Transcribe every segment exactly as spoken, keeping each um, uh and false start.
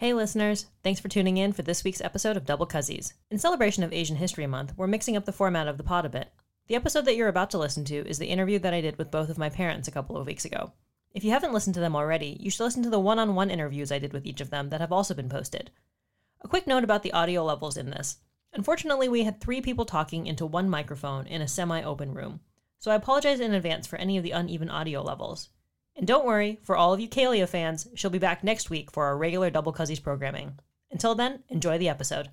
Hey listeners, thanks for tuning in for this week's episode of Double Cuzzies. In celebration of Asian History Month, we're mixing up the format of the pod a bit. The episode that you're about to listen to is the interview that I did with both of my parents a couple of weeks ago. If you haven't listened to them already, you should listen to the one-on-one interviews I did with each of them that have also been posted. A quick note about the audio levels in this. Unfortunately, we had three people talking into one microphone in a semi-open room, so I apologize in advance for any of the uneven audio levels. And don't worry, for all of you Kalia fans, she'll be back next week for our regular Double Cuzzies programming. Until then, enjoy the episode.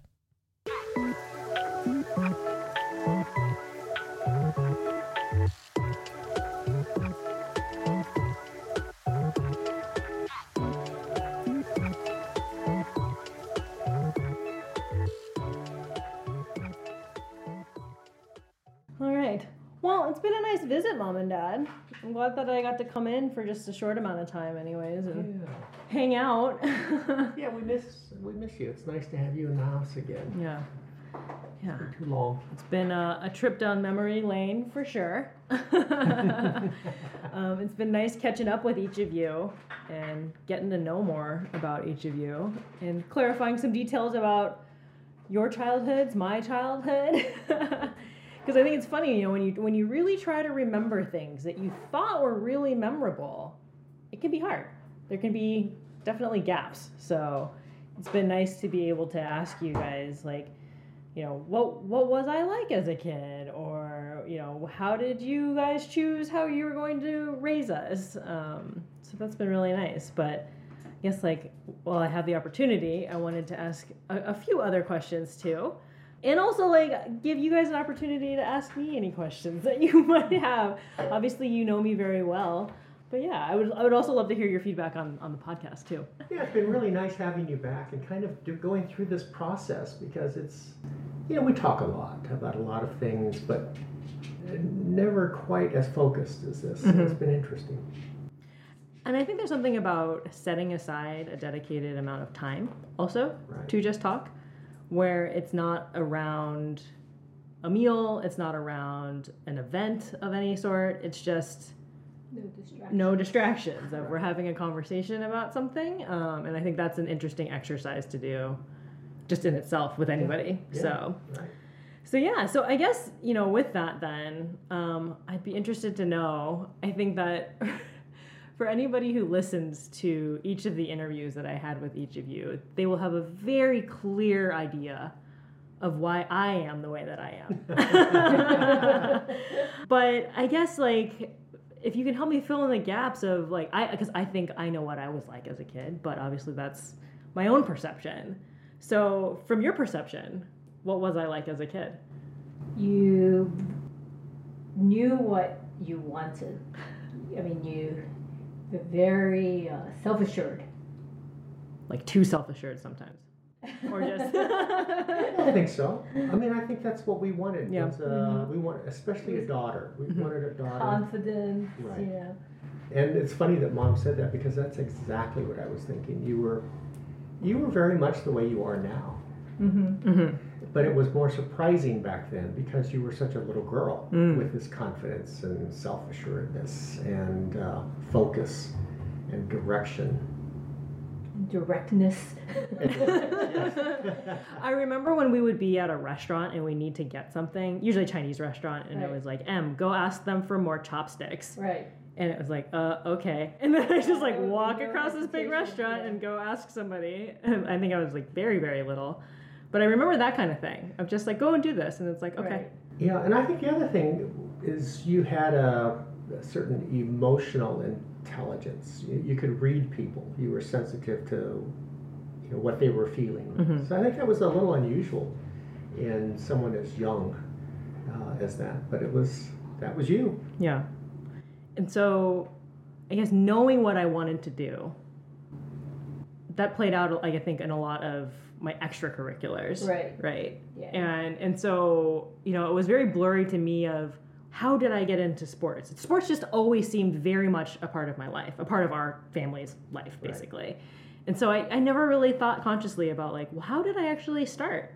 All right. Well, it's been a nice visit, Mom and Dad. I'm glad that I got to come in for just a short amount of time anyways and yeah. hang out. yeah, we miss we miss you. It's nice to have you in the house again. Yeah. Yeah. It's been too long. It's been a, a trip down memory lane for sure. um, it's been nice catching up with each of you and getting to know more about each of you and clarifying some details about your childhoods, my childhood. Because I think it's funny, you know, when you when you really try to remember things that you thought were really memorable, it can be hard. There can be definitely gaps. So it's been nice to be able to ask you guys, like, you know, what what was I like as a kid? Or, you know, how did you guys choose how you were going to raise us? Um, so that's been really nice. But I guess, like, while I have the opportunity, I wanted to ask a, a few other questions, too. And also, like, give you guys an opportunity to ask me any questions that you might have. Obviously, you know me very well. But, yeah, I would I would also love to hear your feedback on, on the podcast, too. Yeah, it's been really nice having you back and kind of going through this process because it's, you know, we talk a lot about a lot of things, but never quite as focused as this. Mm-hmm. It's been interesting. And I think there's something about setting aside a dedicated amount of time also right. to just talk. Where it's not around a meal, it's not around an event of any sort, it's just no distractions, no distractions that we're having a conversation about something. Um, and I think that's an interesting exercise to do just in itself with anybody. Yeah. So, yeah. Right. so yeah, so I guess, you know, with that then, um, I'd be interested to know, I think that for anybody who listens to each of the interviews that I had with each of you, they will have a very clear idea of why I am the way that I am. But I guess, like, if you can help me fill in the gaps of, like, I because I think I know what I was like as a kid, but obviously that's my own perception. So from your perception, what was I like as a kid? You knew what you wanted. I mean, you... very uh, self-assured. Like too self-assured sometimes. Or just... I don't think so. I mean, I think that's what we wanted. Yeah. Was, uh, mm-hmm. We wanted, especially a daughter. We mm-hmm. wanted a daughter. Confidence. Right. Yeah. And it's funny that Mom said that because that's exactly what I was thinking. You were, you were very much the way you are now. Mm-hmm. Mm-hmm. But it was more surprising back then because you were such a little girl mm. with this confidence and self-assuredness and uh, focus and direction. Directness. I remember when we would be at a restaurant and we need to get something, usually a Chinese restaurant, and right. it was like, Em, go ask them for more chopsticks. Right. And it was like, uh, okay. And then I just like walk across this big restaurant yeah. and go ask somebody. And I think I was like very, very little. But I remember that kind of thing. I'm just like, go and do this. And it's like, okay. Right. Yeah, and I think the other thing is you had a, a certain emotional intelligence. You, you could read people. You were sensitive to, you know, what they were feeling. Mm-hmm. So I think that was a little unusual in someone as young uh, as that. But it was, that was you. Yeah. And so I guess knowing what I wanted to do, that played out, like, I think, in a lot of my extracurriculars. Right. Right. Yeah. And and so, you know, it was very blurry to me of how did I get into sports? Sports just always seemed very much a part of my life, a part of our family's life, basically. Right. And so I, I never really thought consciously about, like, well, how did I actually start?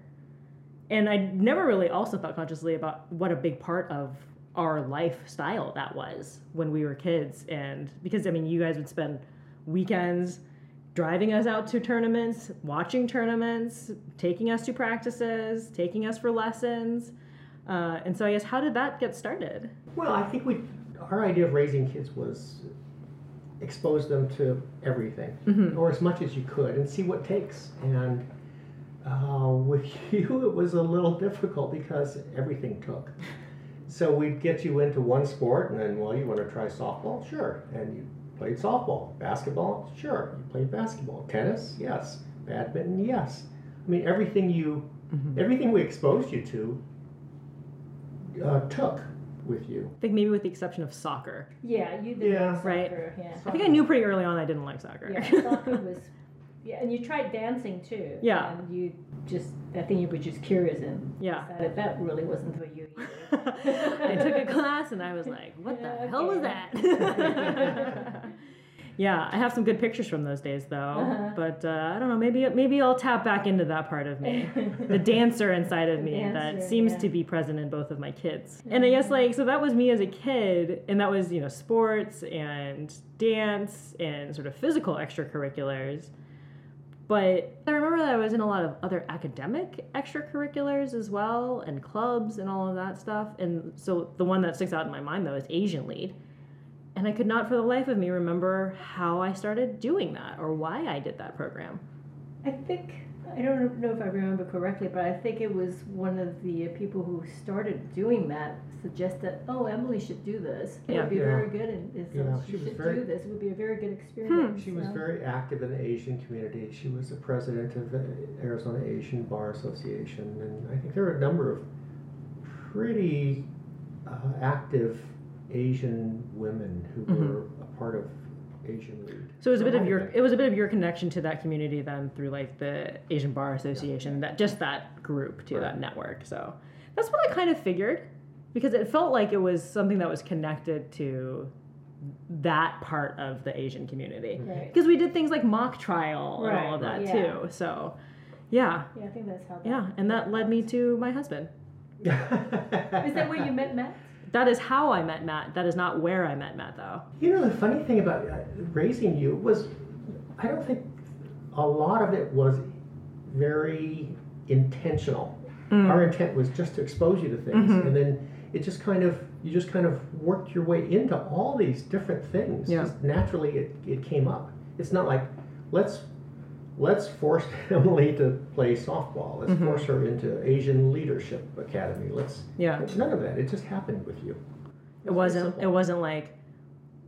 And I never really also thought consciously about what a big part of our lifestyle that was when we were kids. And because, I mean, you guys would spend weekends driving us out to tournaments, watching tournaments, taking us to practices, taking us for lessons. Uh, and so I guess, how did that get started? Well, I think we, our idea of raising kids was expose them to everything, mm-hmm. or as much as you could, and see what takes. And uh, with you, it was a little difficult because everything took. So we'd get you into one sport, and then, well, you want to try softball? Sure. And you played softball. Basketball? Sure. You played basketball. Tennis? Yes. Badminton? Yes. I mean, everything you, mm-hmm. everything we exposed you to uh, took with you. I think maybe with the exception of soccer. Yeah, you didn't yeah. like soccer. Right? Yeah. Soccer. I think I knew pretty early on I didn't like soccer. Yeah, soccer was... Yeah, and you tried dancing too. Yeah. And you just, I think you were just curious and yeah. decided that really wasn't for you either. I took a class and I was like, what the hell was that? Yeah, I have some good pictures from those days though. Uh-huh. But uh, I don't know, maybe maybe I'll tap back into that part of me. The dancer inside of me dancer, that seems yeah. to be present in both of my kids. Mm-hmm. And I guess like, so that was me as a kid, and that was, you know, sports and dance and sort of physical extracurriculars. But I remember that I was in a lot of other academic extracurriculars as well, and clubs and all of that stuff. And so the one that sticks out in my mind, though, is Asian Lead. And I could not for the life of me remember how I started doing that or why I did that program. I think, I don't know if I remember correctly, but I think it was one of the people who started doing that suggested, oh, Emily should do this. It yeah. would be yeah. very good, and you know, she, she should very, do this. It would be a very good experience. Hmm. She was so. very active in the Asian community. She was the president of the Arizona Asian Bar Association, and I think there were a number of pretty uh, active Asian women who mm-hmm. were a part of Asian Lead. So it was a bit of your it was a bit of your connection to that community then through like the Asian Bar Association, yeah. that just that group to right. that network. So that's what I kind of figured, because it felt like it was something that was connected to that part of the Asian community. Because right. we did things like mock trial right. and all of that yeah. too. So yeah. Yeah, I think that's how that Yeah, and that led me to my husband. Is that where you met Matt? That is how I met Matt. That is not where I met Matt, though. You know, the funny thing about raising you was, I don't think a lot of it was very intentional. Mm. Our intent was just to expose you to things, mm-hmm. and then it just kind of, you just kind of worked your way into all these different things. Yeah. Just naturally, it, it came up. It's not like, let's Let's force Emily to play softball. Let's mm-hmm. force her into Asian Leadership Academy. Let's yeah. None of that. It just happened with you. It, it wasn't. It wasn't like,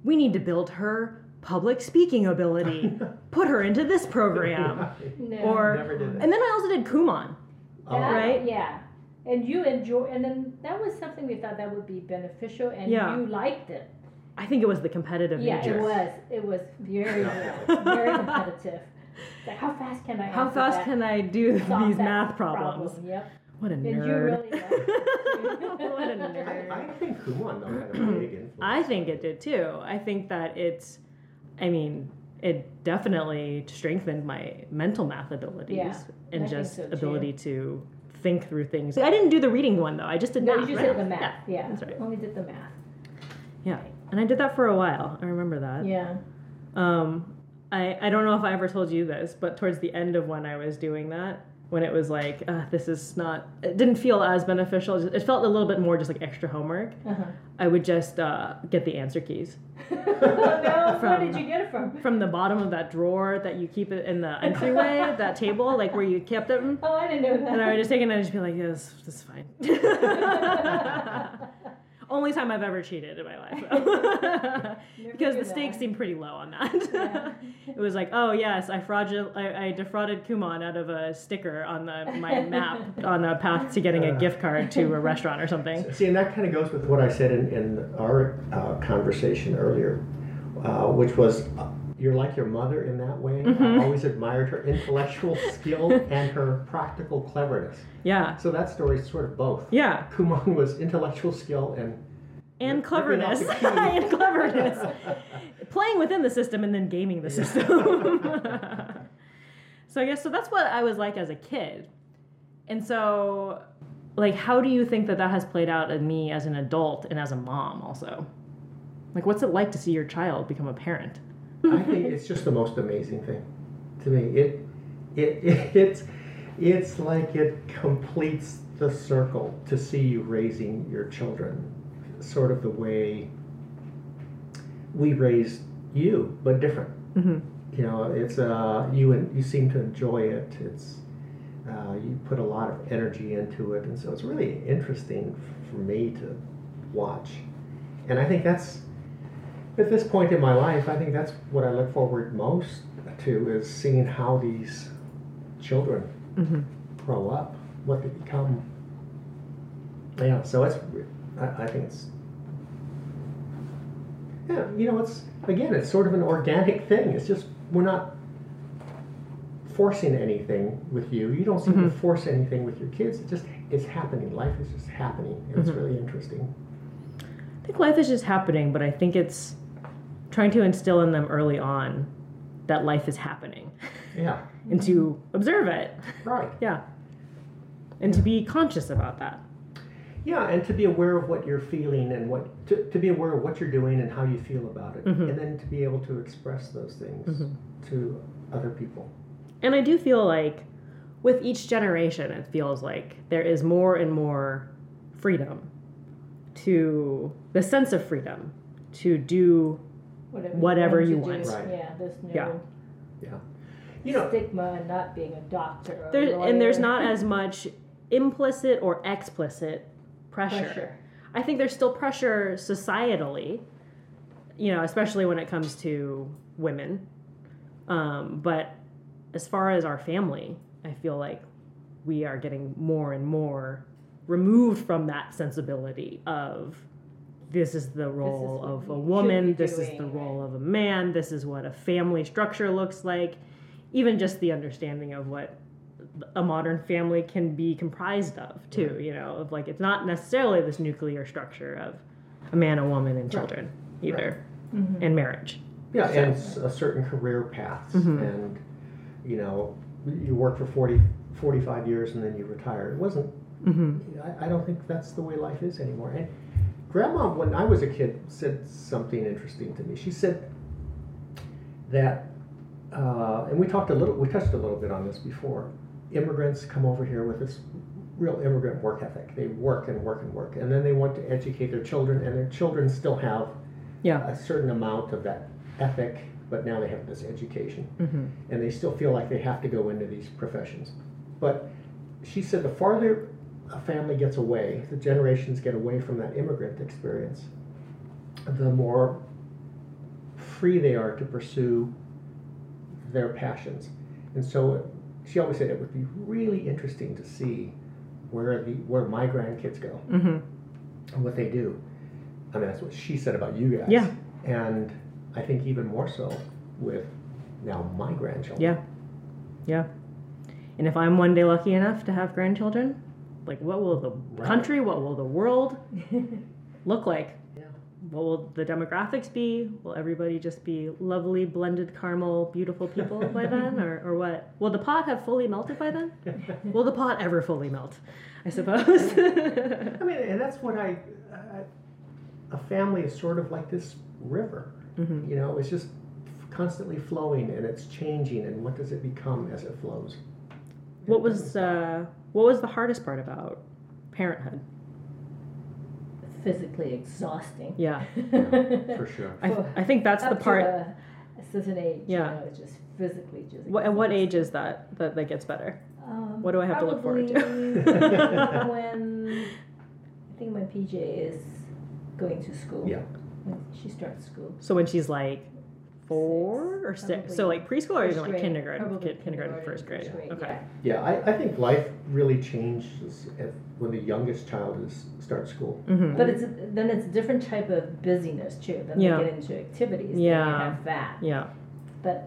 we need to build her public speaking ability. Put her into this program. No. Or never did that. And then I also did Kumon. Oh. Uh, right. Yeah. And you enjoy. And then that was something we thought that would be beneficial, and yeah. you liked it. I think it was the competitive yeah, nature. Yeah, it was. It was very, very, very competitive. Like, how fast can I How fast that? can I do Solve these math problems? Problem. Yep. What a nerd. Did you really What a nerd. I, I think Kumon though had a big influence. I think it did too. I think that it's, I mean, it definitely strengthened my mental math abilities yeah, and I just so ability to think through things. I didn't do the reading one though. I just did no, math. No, you just right? did the math. Yeah. yeah. That's right. Only did the math. Yeah. And I did that for a while. I remember that. Yeah. Um... I, I don't know if I ever told you this, but towards the end of when I was doing that, when it was like, uh, this is not, it didn't feel as beneficial. It felt a little bit more just like extra homework. Uh-huh. I would just uh, get the answer keys. Oh no, from, where did you get it from? From the bottom of that drawer that you keep it in the entryway, that table, like where you kept it. Oh, I didn't know that. And I would just take it and I'd just be like, yeah, this, this is fine. Only time I've ever cheated in my life, though. Because the stakes seemed pretty low on that. Yeah. It was like, oh yes, I fraudul- I, I defrauded Kumon out of a sticker on the my map on the path to getting a gift card to a restaurant or something. See, and that kind of goes with what I said in, in our uh, conversation earlier, uh, which was, uh, you're like your mother in that way. Mm-hmm. I always admired her intellectual skill and her practical cleverness. Yeah. So that story is sort of both. Yeah. Kumon was intellectual skill and... And cleverness. and cleverness. Playing within the system and then gaming the system. So I guess, so that's what I was like as a kid. And so, like, how do you think that that has played out in me as an adult and as a mom also? Like, what's it like to see your child become a parent? I think it's just the most amazing thing. to me. It, it, it it's, it's like it completes the circle to see you raising your children, sort of the way we raised you, but different. Mm-hmm. You know, it's uh, you and you seem to enjoy it. It's uh, you put a lot of energy into it, and so it's really interesting for me to watch. And I think that's, at this point in my life, I think that's what I look forward most to, is seeing how these children mm-hmm. grow up, what they become. Yeah, so it's, I, I think it's, yeah, you know, it's, again, it's sort of an organic thing. It's just, we're not forcing anything with you. You don't seem mm-hmm. to force anything with your kids. It just, it's happening. Life is just happening. And mm-hmm. it's really interesting. I think life is just happening, but I think it's trying to instill in them early on that life is happening. Yeah. And to observe it. Right. Yeah. And to be conscious about that. Yeah, and to be aware of what you're feeling and what to, to be aware of what you're doing and how you feel about it. Mm-hmm. And then to be able to express those things mm-hmm. to other people. And I do feel like with each generation, it feels like there is more and more freedom, to the sense of freedom to do whatever, whatever you want. Right. Yeah, this new yeah. Yeah. You know, stigma and not being a doctor. Or there, a and there's not as much implicit or explicit pressure. pressure. I think there's still pressure societally, you know, especially when it comes to women. Um, but as far as our family, I feel like we are getting more and more removed from that sensibility of this is the role of a woman, this is the role of a man, this is what a family structure looks like, even just the understanding of what a modern family can be comprised of, too, you know, of like it's not necessarily this nuclear structure of a man, a woman, and children right. either, right. Mm-hmm. and marriage. Yeah, so, and uh, a certain career paths, mm-hmm. and, you know, you work for forty, forty-five years and then you retire. It wasn't Mm-hmm. I, I don't think that's the way life is anymore. And Grandma, when I was a kid, said something interesting to me. She said that, uh, and we talked a little, we touched a little bit on this before. Immigrants come over here with this real immigrant work ethic. They work and work and work, and then they want to educate their children, and their children still have yeah. a certain amount of that ethic, but now they have this education, mm-hmm. and they still feel like they have to go into these professions. But she said the farther a family gets away, the generations get away from that immigrant experience, the more free they are to pursue their passions. And so she always said it would be really interesting to see where the where my grandkids go mm-hmm. and what they do. I mean, that's what she said about you guys. Yeah. And I think even more so with now my grandchildren. Yeah. Yeah. And if I'm one day lucky enough to have grandchildren, like, what will the right. country, what will the world look like? Yeah. What will the demographics be? Will everybody just be lovely, blended caramel, beautiful people by then? Or, or what? Will the pot have fully melted by then? Will the pot ever fully melt, I suppose? I mean, and that's what I, I... A family is sort of like this river. Mm-hmm. You know, it's just constantly flowing, and it's changing, and what does it become as it flows? What was... Uh, What was the hardest part about parenthood? Physically exhausting. Yeah, yeah, for sure. I, th- I think that's Up the part. To a, a certain age, yeah. You know, it's just physically just. What, at what age is that that, that gets better? Um, what do I have to look forward to? When I think my P J is going to school. Yeah. When she starts school. So when she's like four or six, so like preschool or even like grade, kindergarten, kindergarten, kindergarten, first grade. grade okay. Yeah, yeah I, I think life really changes if, when the youngest child is starts school. Mm-hmm. But it's then it's a different type of busyness too. Then yeah. they get into activities. Yeah. Then they have that. Yeah. But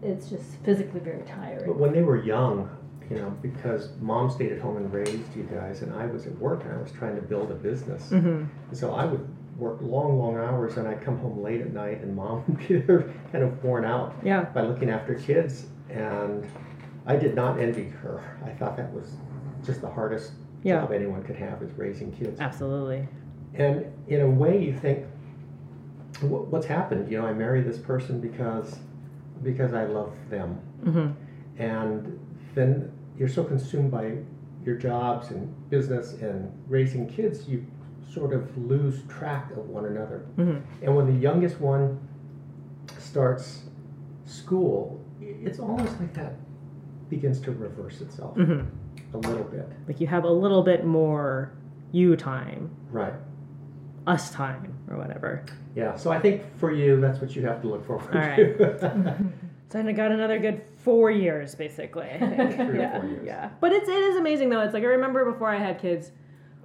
it's just physically very tiring. But when they were young, you know, because mom stayed at home and raised you guys, and I was at work and I was trying to build a business, mm-hmm. and so I would work long, long hours, and I'd come home late at night, and mom would be kind of worn out yeah. by looking after kids, and I did not envy her. I thought that was just the hardest yeah. job anyone could have, is raising kids. Absolutely. And in a way, you think, what's happened? You know, I married this person because because I love them, Mm-hmm. And then you're so consumed by your jobs and business and raising kids, you sort of lose track of one another. Mm-hmm. And when the youngest one starts school, it's almost like that begins to reverse itself mm-hmm. a little bit. Like you have a little bit more you time. Right. Us time or whatever. Yeah. So I think for you, that's what you have to look for. for All right. So I got another good four years, basically. I think. Three yeah. or four years. Yeah. But it's, it is amazing, though. It's like I remember before I had kids,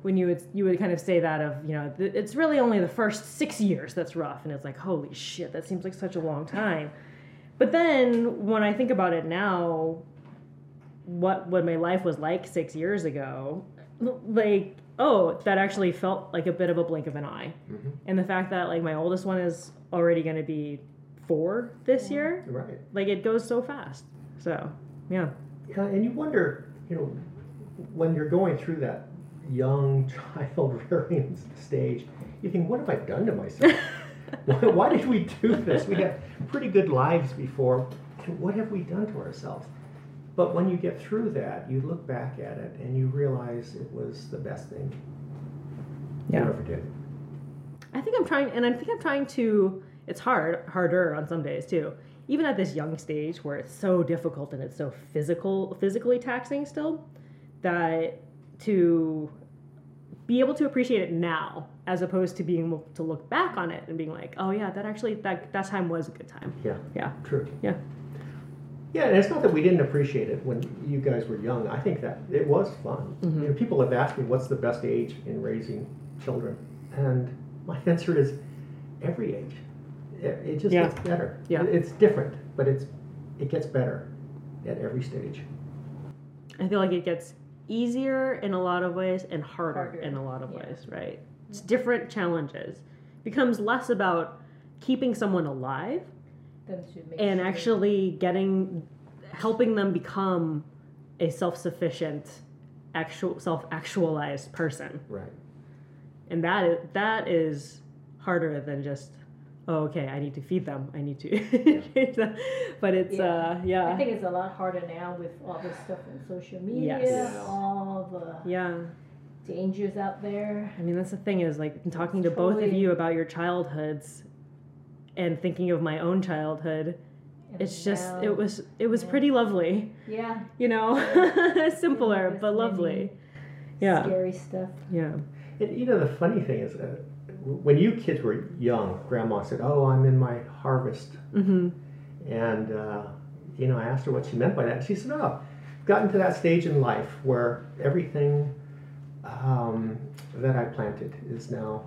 when you would you would kind of say that of, you know, th- it's really only the first six years that's rough. And it's like, holy shit, that seems like such a long time. But then when I think about it now, what what my life was like six years ago, like, oh, that actually felt like a bit of a blink of an eye. Mm-hmm. And the fact that, like, my oldest one is already going to be four this yeah. year. Right. Like, it goes so fast. So, yeah. Yeah, and you wonder, you know, when you're going through that young child rearing stage, you think, what have I done to myself? Why did we do this? We had pretty good lives before, and what have we done to ourselves? But when you get through that, you look back at it and you realize it was the best thing yeah. you ever did. I think I'm trying, and I think I'm trying to, it's hard, harder on some days too, even at this young stage where it's so difficult and it's so physical, physically taxing still, that to be able to appreciate it now, as opposed to being able to look back on it and being like, oh yeah, that actually, that, that time was a good time. Yeah. Yeah. True. Yeah. Yeah, and it's not that we didn't appreciate it when you guys were young. I think that it was fun. Mm-hmm. You know, people have asked me, what's the best age in raising children? And my answer is every age. It, it just yeah. gets better. Yeah. It, it's different, but it's it gets better at every stage. I feel like it gets easier in a lot of ways and harder, harder. in a lot of yeah. ways, right? It's different challenges. It becomes less about keeping someone alive and sure. actually getting, helping them become a self-sufficient, actual, self-actualized person. Right. And that is, that is harder than just, oh, okay, I need to feed them. I need to. Yeah. But it's, yeah. Uh, yeah. I think it's a lot harder now with all this stuff on social media, yes. all the... Yeah. dangers out there. I mean, that's the thing is, like, talking to totally. both of you about your childhoods and thinking of my own childhood, and it's now, just, it was, it was yeah. pretty lovely. Yeah. You know, yeah. simpler, yeah, but lovely. Yeah. Scary stuff. Yeah. And, you know, the funny thing is that when you kids were young, Grandma said, oh, I'm in my harvest. Mm-hmm. And, uh, you know, I asked her what she meant by that. She said, oh, I've gotten to that stage in life where everything Um, that I planted is now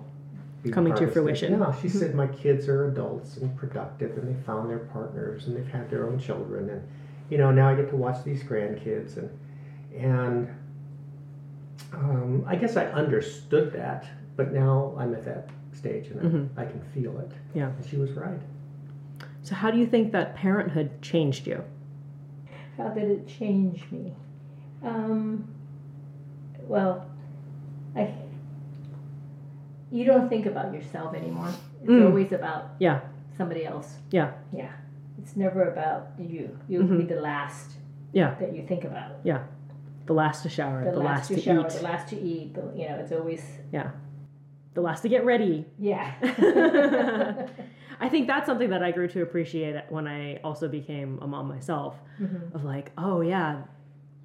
coming harvested. to fruition. No, she mm-hmm. said my kids are adults and productive, and they found their partners, and they've had their own children, and you know now I get to watch these grandkids, and and um, I guess I understood that, but now I'm at that stage, and mm-hmm. I, I can feel it. Yeah, and she was right. So, how do you think that parenthood changed you? How did it change me? Um, well. I, you don't think about yourself anymore. It's mm. always about yeah. somebody else. Yeah. Yeah. It's never about you. You'll mm-hmm. be the last yeah. that you think about. Yeah. The last to shower. The, the last, last to, to shower, eat. The last to eat. The, you know, it's always... Yeah. The last to get ready. Yeah. I think that's something that I grew to appreciate when I also became a mom myself. Mm-hmm. Of like, oh, yeah...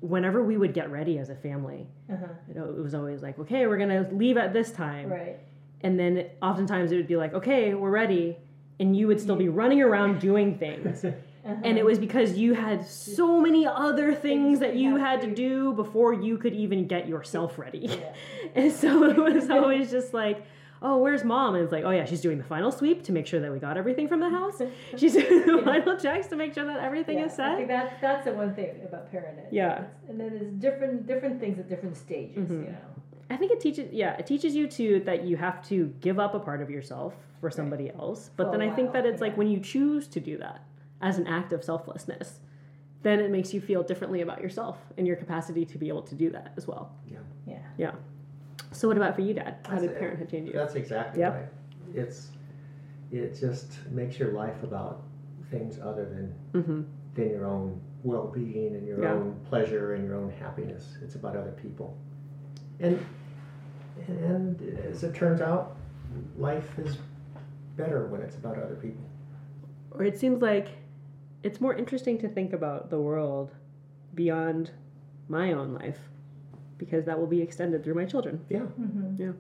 Whenever we would get ready as a family, uh-huh. you know, it was always like, okay, we're going to leave at this time. Right. And then oftentimes it would be like, okay, we're ready. And you would still be running around doing things. uh-huh. And it was because you had so many other things that you had to do before you could even get yourself ready. Yeah. And so it was always just like, oh, where's mom? And it's like, oh yeah, she's doing the final sweep to make sure that we got everything from the house. She's doing the yeah. final checks to make sure that everything yeah, is set. I think that, that's the one thing about parenthood. Yeah. It's, and then there's different different things at different stages, mm-hmm. you know. I think it teaches, yeah, it teaches you to, that you have to give up a part of yourself for somebody right. else. But for then I think that it's yeah. like when you choose to do that as an act of selflessness, then it makes you feel differently about yourself and your capacity to be able to do that as well. Yeah. Yeah. Yeah. So what about for you, Dad? How that's did parenthood change you? That's exactly yep. right. It's it just makes your life about things other than mm-hmm. than your own well-being and your yeah. own pleasure and your own happiness. It's about other people. And and as it turns out, life is better when it's about other people. Or it seems like it's more interesting to think about the world beyond my own life, because that will be extended through my children. Yeah. Mm-hmm. Yeah.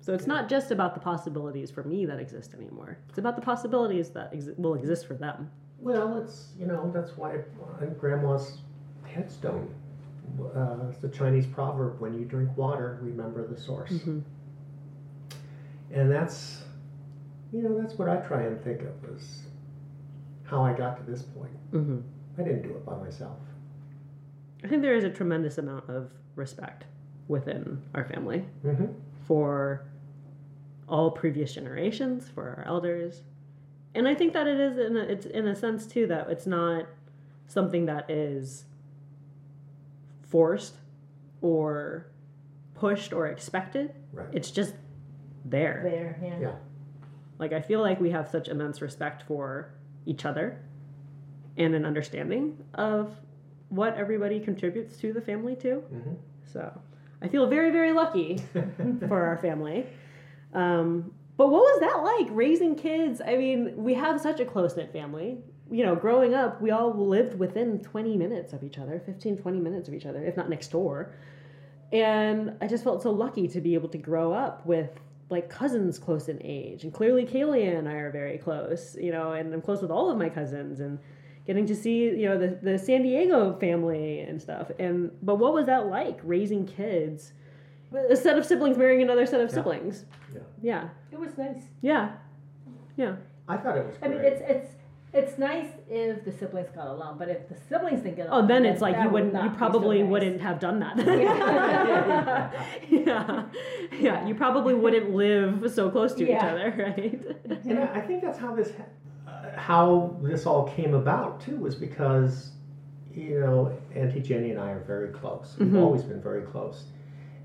So it's yeah. not just about the possibilities for me that exist anymore. It's about the possibilities that ex- will exist for them. Well, it's, you know, that's why Grandma's headstone, uh, it's the Chinese proverb, when you drink water, remember the source. Mm-hmm. And that's, you know, that's what I try and think of as how I got to this point. Mm-hmm. I didn't do it by myself. I think there is a tremendous amount of respect within our family mm-hmm. for all previous generations, for our elders. And I think that it is in a, it's in a sense too that it's not something that is forced or pushed or expected. Right. It's just there. There, yeah. yeah. Like, I feel like we have such immense respect for each other and an understanding of what everybody contributes to the family too. Mm-hmm. So I feel very, very lucky for our family. Um, But what was that like, raising kids? I mean, we have such a close-knit family. You know, growing up, we all lived within twenty minutes of each other, fifteen, twenty minutes of each other, if not next door. And I just felt so lucky to be able to grow up with, like, cousins close in age. And clearly, Kaylee and I are very close, you know, and I'm close with all of my cousins. And getting to see, you know, the, the San Diego family and stuff. And but what was that like, raising kids? A set of siblings marrying another set of yeah. siblings. Yeah. Yeah. It was nice. Yeah. Yeah. I thought it was great. I mean, it's it's it's nice if the siblings got along, but if the siblings didn't get along... Oh, then, then it's like you wouldn't, would you probably so nice. wouldn't have done that. yeah. yeah. Yeah. You probably wouldn't live so close to yeah. each other, right? And I think that's how this, uh, how this all came about, too, was because, you know, Auntie Jenny and I are very close. We've mm-hmm. always been very close.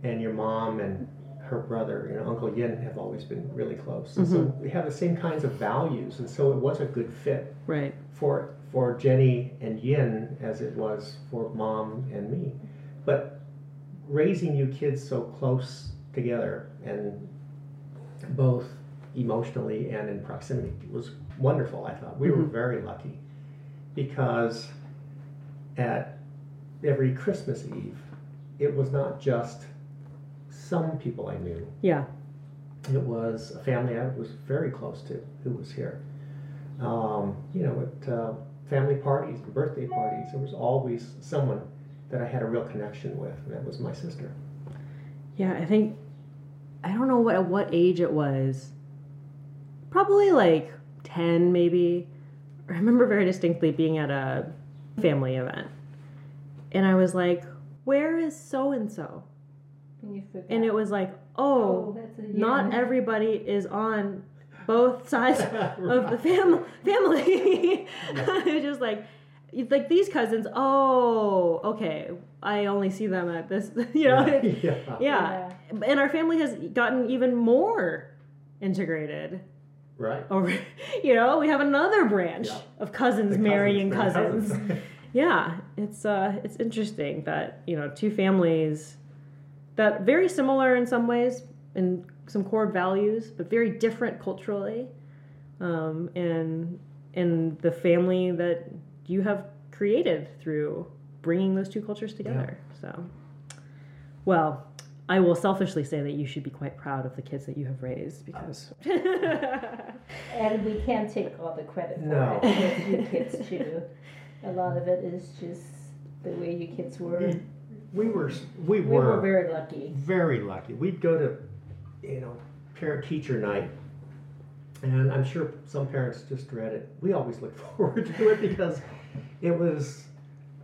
And your mom and her brother, you know, Uncle Yin, have always been really close. And mm-hmm. so we have the same kinds of values, and so it was a good fit right. for for Jenny and Yin as it was for Mom and me. But raising you kids so close together, and both emotionally and in proximity, was wonderful, I thought. We mm-hmm. were very lucky, because at every Christmas Eve, it was not just some people I knew. Yeah. It was a family I was very close to who was here. Um, you know, at uh, family parties and birthday parties, there was always someone that I had a real connection with, and that was my sister. Yeah, I think, I don't know what, at what age it was, probably like ten maybe. I remember very distinctly being at a family event, and I was like, where is so-and-so? And it was like, oh, oh not everybody is on both sides of the fam- family. It's just like, like these cousins, oh, okay, I only see them at this, you know. Yeah. Yeah. Yeah. yeah. And our family has gotten even more integrated. Right. Over, you know, we have another branch yeah. of cousins the marrying cousins. cousins. yeah, it's uh, it's interesting that, you know, two families... that very similar in some ways, in some core values, but very different culturally, um, and and the family that you have created through bringing those two cultures together. Yeah. So, well, I will selfishly say that you should be quite proud of the kids that you have raised, because... And we can't take all the credit for no. it, you kids too. A lot of it is just the way you kids were. We were we, we were, were very lucky. Very lucky. We'd go to, you know, parent-teacher night, and I'm sure some parents just dread it. We always look forward to it, because it was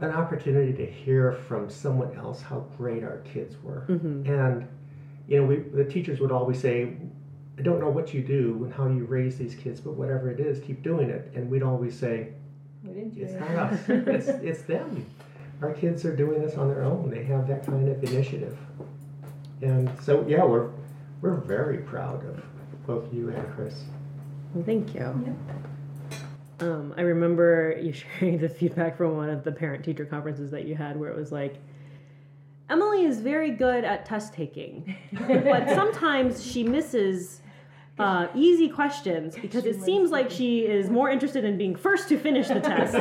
an opportunity to hear from someone else how great our kids were. Mm-hmm. And, you know, we the teachers would always say, I don't know what you do and how you raise these kids, but whatever it is, keep doing it. And we'd always say, we didn't do it's it. not us. it's, it's them. Our kids are doing this on their own. They have that kind of initiative. And so, yeah, we're we're very proud of both you and Chris. Well, thank you. Yep. Um, I remember you sharing the feedback from one of the parent-teacher conferences that you had where it was like, Emily is very good at test taking, but sometimes she misses uh, easy questions because it seems like she is more interested in being first to finish the test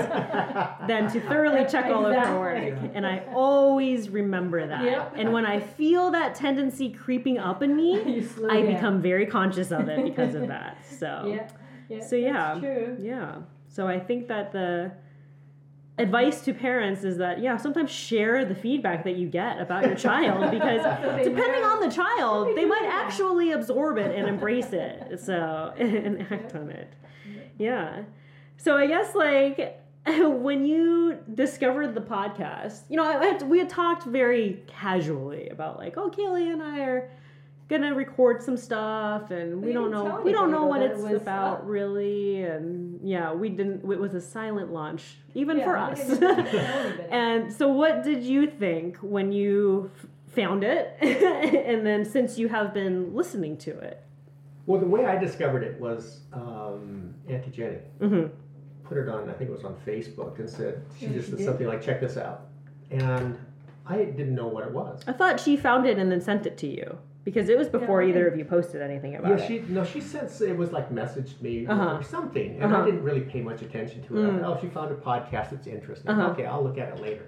than to thoroughly check all of her work. And I always remember that. Yep. And when I feel that tendency creeping up in me, I become very conscious of it because of that. So. Yeah. Yeah, so yeah, true. yeah. So I think that the advice to parents is that yeah, sometimes share the feedback that you get about your child because depending on the child, they might actually absorb it and embrace it. So and act on it. Yeah. So I guess like when you discovered the podcast, you know, I had, we had talked very casually about like, oh, Kaylee and I are gonna record some stuff, and we, we don't know we don't know what it's it about up. really, and yeah, we didn't. It was a silent launch, even yeah, for us. And so, what did you think when you found it, and then since you have been listening to it? Well, the way I discovered it was um, Auntie Jenny mm-hmm. put it on. I think it was on Facebook, and said she yeah, just she said did. something like, "Check this out," and I didn't know what it was. I thought she found it and then sent it to you. Because it was before yeah, either of you posted anything about yeah, she, it. No, she sent it was like messaged me uh-huh. or something, and uh-huh. I didn't really pay much attention to it. Mm. I thought, oh, she found a podcast. It's interesting. Uh-huh. Okay, I'll look at it later.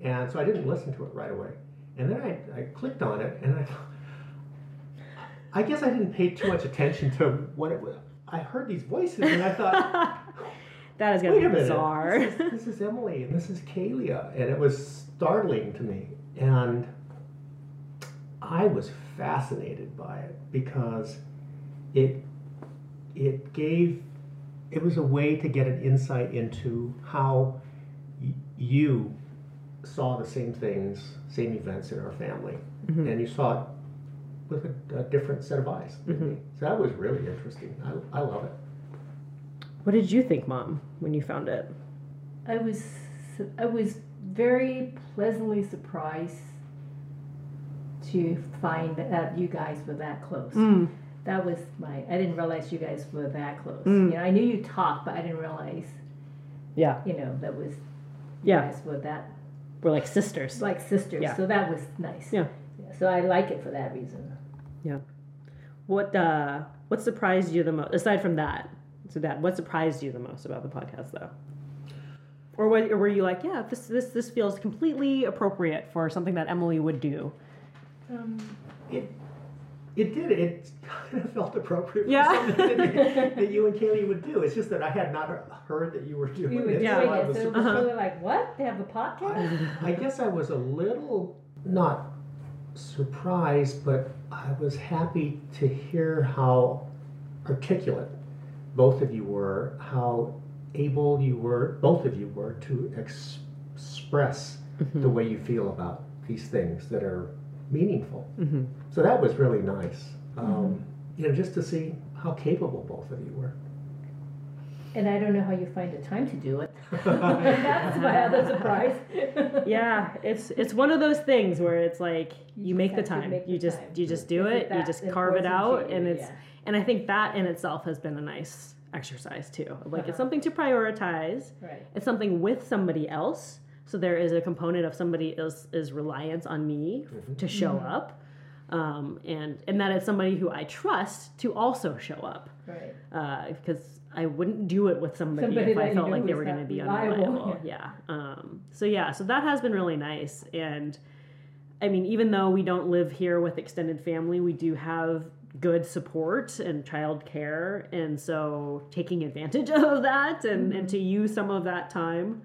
And so I didn't listen to it right away. And then I, I clicked on it, and I I guess I didn't pay too much attention to what it was. I heard these voices, and I thought, that is going to be bizarre. This is, this is Emily, and this is Kalia. And it was startling to me. And I was fascinated by it because it it gave it was a way to get an insight into how y- you saw the same things, same events in our family, mm-hmm. and you saw it with a, a different set of eyes. Mm-hmm. So that was really interesting. I I love it. What did you think, Mom, when you found it? I was I was very pleasantly surprised to find that you guys were that close. Mm. That was my, I didn't realize you guys were that close. Mm. You know, I knew you talked, but I didn't realize, yeah, you know, that was, yeah. you guys were that. We're like sisters. Like sisters, yeah. So that was nice. Yeah. yeah. So I like it for that reason. Yeah. What uh, what surprised you the most, aside from that, so that, what surprised you the most about the podcast, though? Or, what, or were you like, yeah, this, this this feels completely appropriate for something that Emily would do? Um, it it did it kind of felt appropriate for yeah. something that, that you and Kaylee would do. It's just that I had not heard that you were doing you it. Yeah, so it was so uh-huh. really like, what? They have a podcast? I, I guess I was a little not surprised, but I was happy to hear how articulate both of you were, how able you were, both of you were to ex- express mm-hmm. the way you feel about these things that are meaningful. Mm-hmm. So that was really nice. Um, mm-hmm. You know, just to see how capable both of you were. And I don't know how you find the time to do it. That's my other surprise. Yeah, it's it's one of those things where it's like you, you make the time. Make you the just time. you just do it. You just carve it out, and it's yeah. and I think that in itself has been a nice exercise too. Like uh-huh. it's something to prioritize. Right. It's something with somebody else. So there is a component of somebody else's reliance on me mm-hmm. to show mm-hmm. up, um, and and that it's somebody who I trust to also show up, right? Uh, because I wouldn't do it with somebody, somebody if I felt like they were going to be unreliable. Yeah. yeah. Um, so yeah. So that has been really nice, and I mean, even though we don't live here with extended family, we do have good support and childcare, and so taking advantage of that and, mm-hmm. and to use some of that time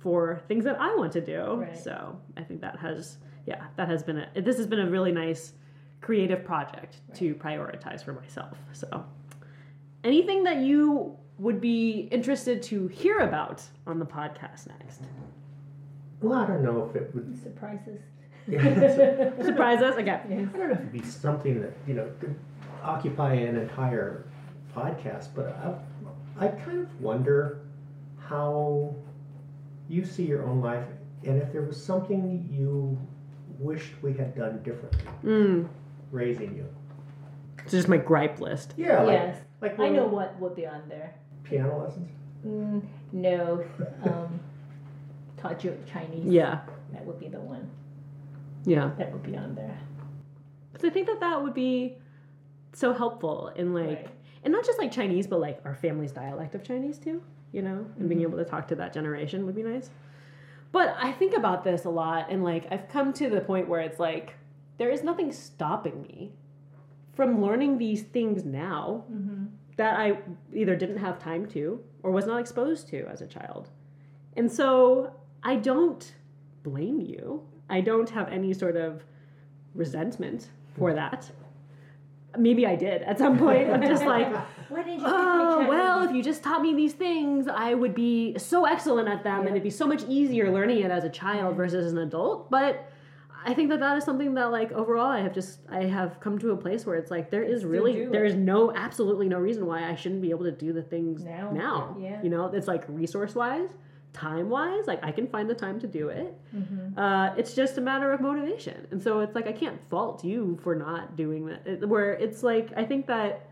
for things that I want to do. Right. So I think that has, yeah, that has been a, this has been a really nice creative project right. to prioritize for myself. So anything that you would be interested to hear about on the podcast next? Well, I don't know if it would. Surprises. Yeah, a... Surprise us again. Yes. I don't know if it'd be something that, you know, could occupy an entire podcast, but I, I kind of wonder how you see your own life, and if there was something you wished we had done differently, mm. raising you. It's just my gripe list. Yeah. Like, yes. Like I know what would be on there. Piano lessons. mm, no, um, taught you Chinese. Yeah. That would be the one. Yeah. That would be on there. Because I think that that would be so helpful in, like, right. and not just, like, Chinese, but, like, our family's dialect of Chinese, too, you know? And mm-hmm. being able to talk to that generation would be nice. But I think about this a lot, and, like, I've come to the point where it's, like, there is nothing stopping me from learning these things now mm-hmm. that I either didn't have time to or was not exposed to as a child. And so I don't blame you. I don't have any sort of resentment for that. Maybe I did at some point. I'm just like, what did you oh, well, if you just taught me these things, I would be so excellent at them, yeah. and it'd be so much easier learning it as a child versus as an adult. But I think that that is something that, like, overall, I have just, I have come to a place where it's like, there is really, there is no, absolutely no reason why I shouldn't be able to do the things now. now. Yeah. You know, it's like resource-wise, time-wise, like, I can find the time to do it. Mm-hmm. Uh, it's just a matter of motivation. And so it's like, I can't fault you for not doing that. It, where it's like, I think that,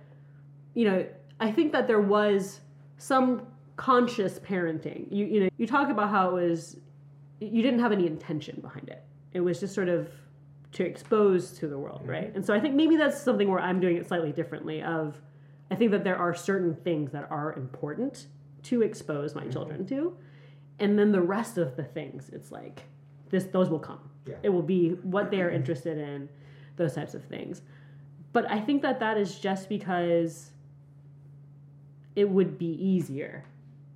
you know, I think that there was some conscious parenting. You, you know, you talk about how it was, you didn't have any intention behind it. It was just sort of to expose to the world, right? And so I think maybe that's something where I'm doing it slightly differently of, I think that there are certain things that are important to expose my mm-hmm. children to. And then the rest of the things, it's like, this, those will come. Yeah. It will be what they're interested in, those types of things. But I think that that is just because it would be easier.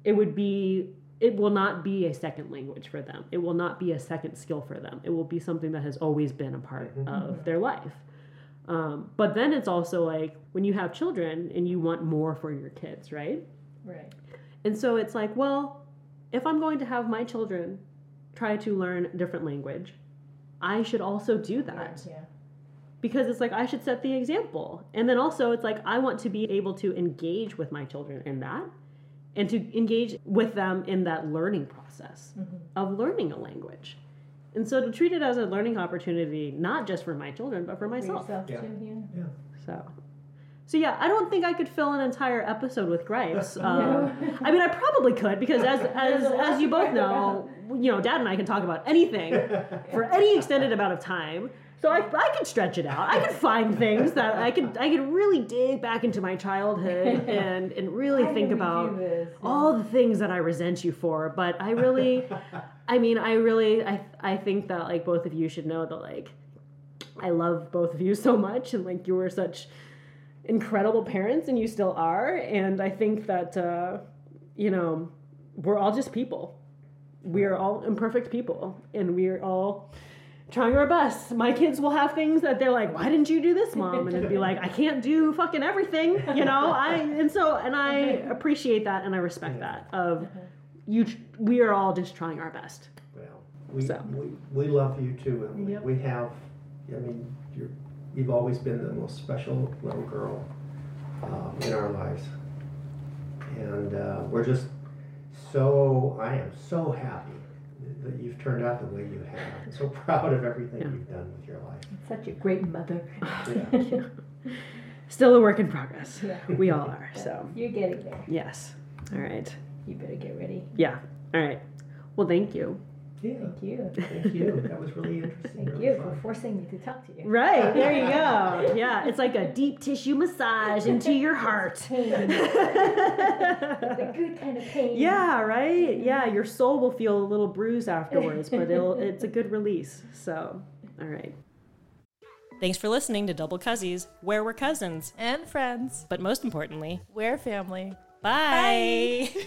It would be... It will not be a second language for them. It will not be a second skill for them. It will be something that has always been a part of their life. Um, but then it's also like when you have children and you want more for your kids, right? Right. And so it's like, well, if I'm going to have my children try to learn a different language, I should also do that. Yeah. yeah. Because it's like, I should set the example. And then also it's like, I want to be able to engage with my children in that. And to engage with them in that learning process mm-hmm. of learning a language. And so to treat it as a learning opportunity, not just for my children, but for myself. For yourself, yeah. Too, yeah. yeah. So, so yeah, I don't think I could fill an entire episode with gripes. Um, I mean, I probably could, because as as, as you both know, you know, Dad and I can talk about anything for any extended amount of time. So I, I could stretch it out. I could find things that I could I could really dig back into my childhood and, and really I think about this, yeah. all the things that I resent you for. But I really, I mean, I really, I I think that, like, both of you should know that, like, I love both of you so much. And, like, you were such incredible parents, and you still are. And I think that, uh, you know, we're all just people. We are all imperfect people. And we are all... trying our best. My kids will have things that they're like, why didn't you do this, Mom? And it'd be like, I can't do fucking everything, you know? I And so, and I appreciate that, and I respect yeah. that of you. We are all just trying our best. Well, we so. we, we love you too, Emily. Yep. We have, I mean, you're, you've always been the most special little girl um, in our lives. And uh, we're just so, I am so happy that you've turned out the way you have. I'm so proud of everything yeah. you've done with your life. Such a great mother. Yeah. yeah. Still a work in progress. Yeah. We all are, yeah. so. You're getting there. Yes. All right. You better get ready. Yeah. All right. Well, thank you. Yeah. Thank you. Thank you. That was really interesting. Thank really you fun. For forcing me to talk to you. Right. There you go. Yeah. It's like a deep tissue massage into your heart. It's pain. It's a good kind of pain. Yeah. Right. Yeah. Your soul will feel a little bruise afterwards, but it'll, it's a good release. So, all right. Thanks for listening to Double Cuzzies, where we're cousins. And friends. But most importantly, we're family. Bye. Bye.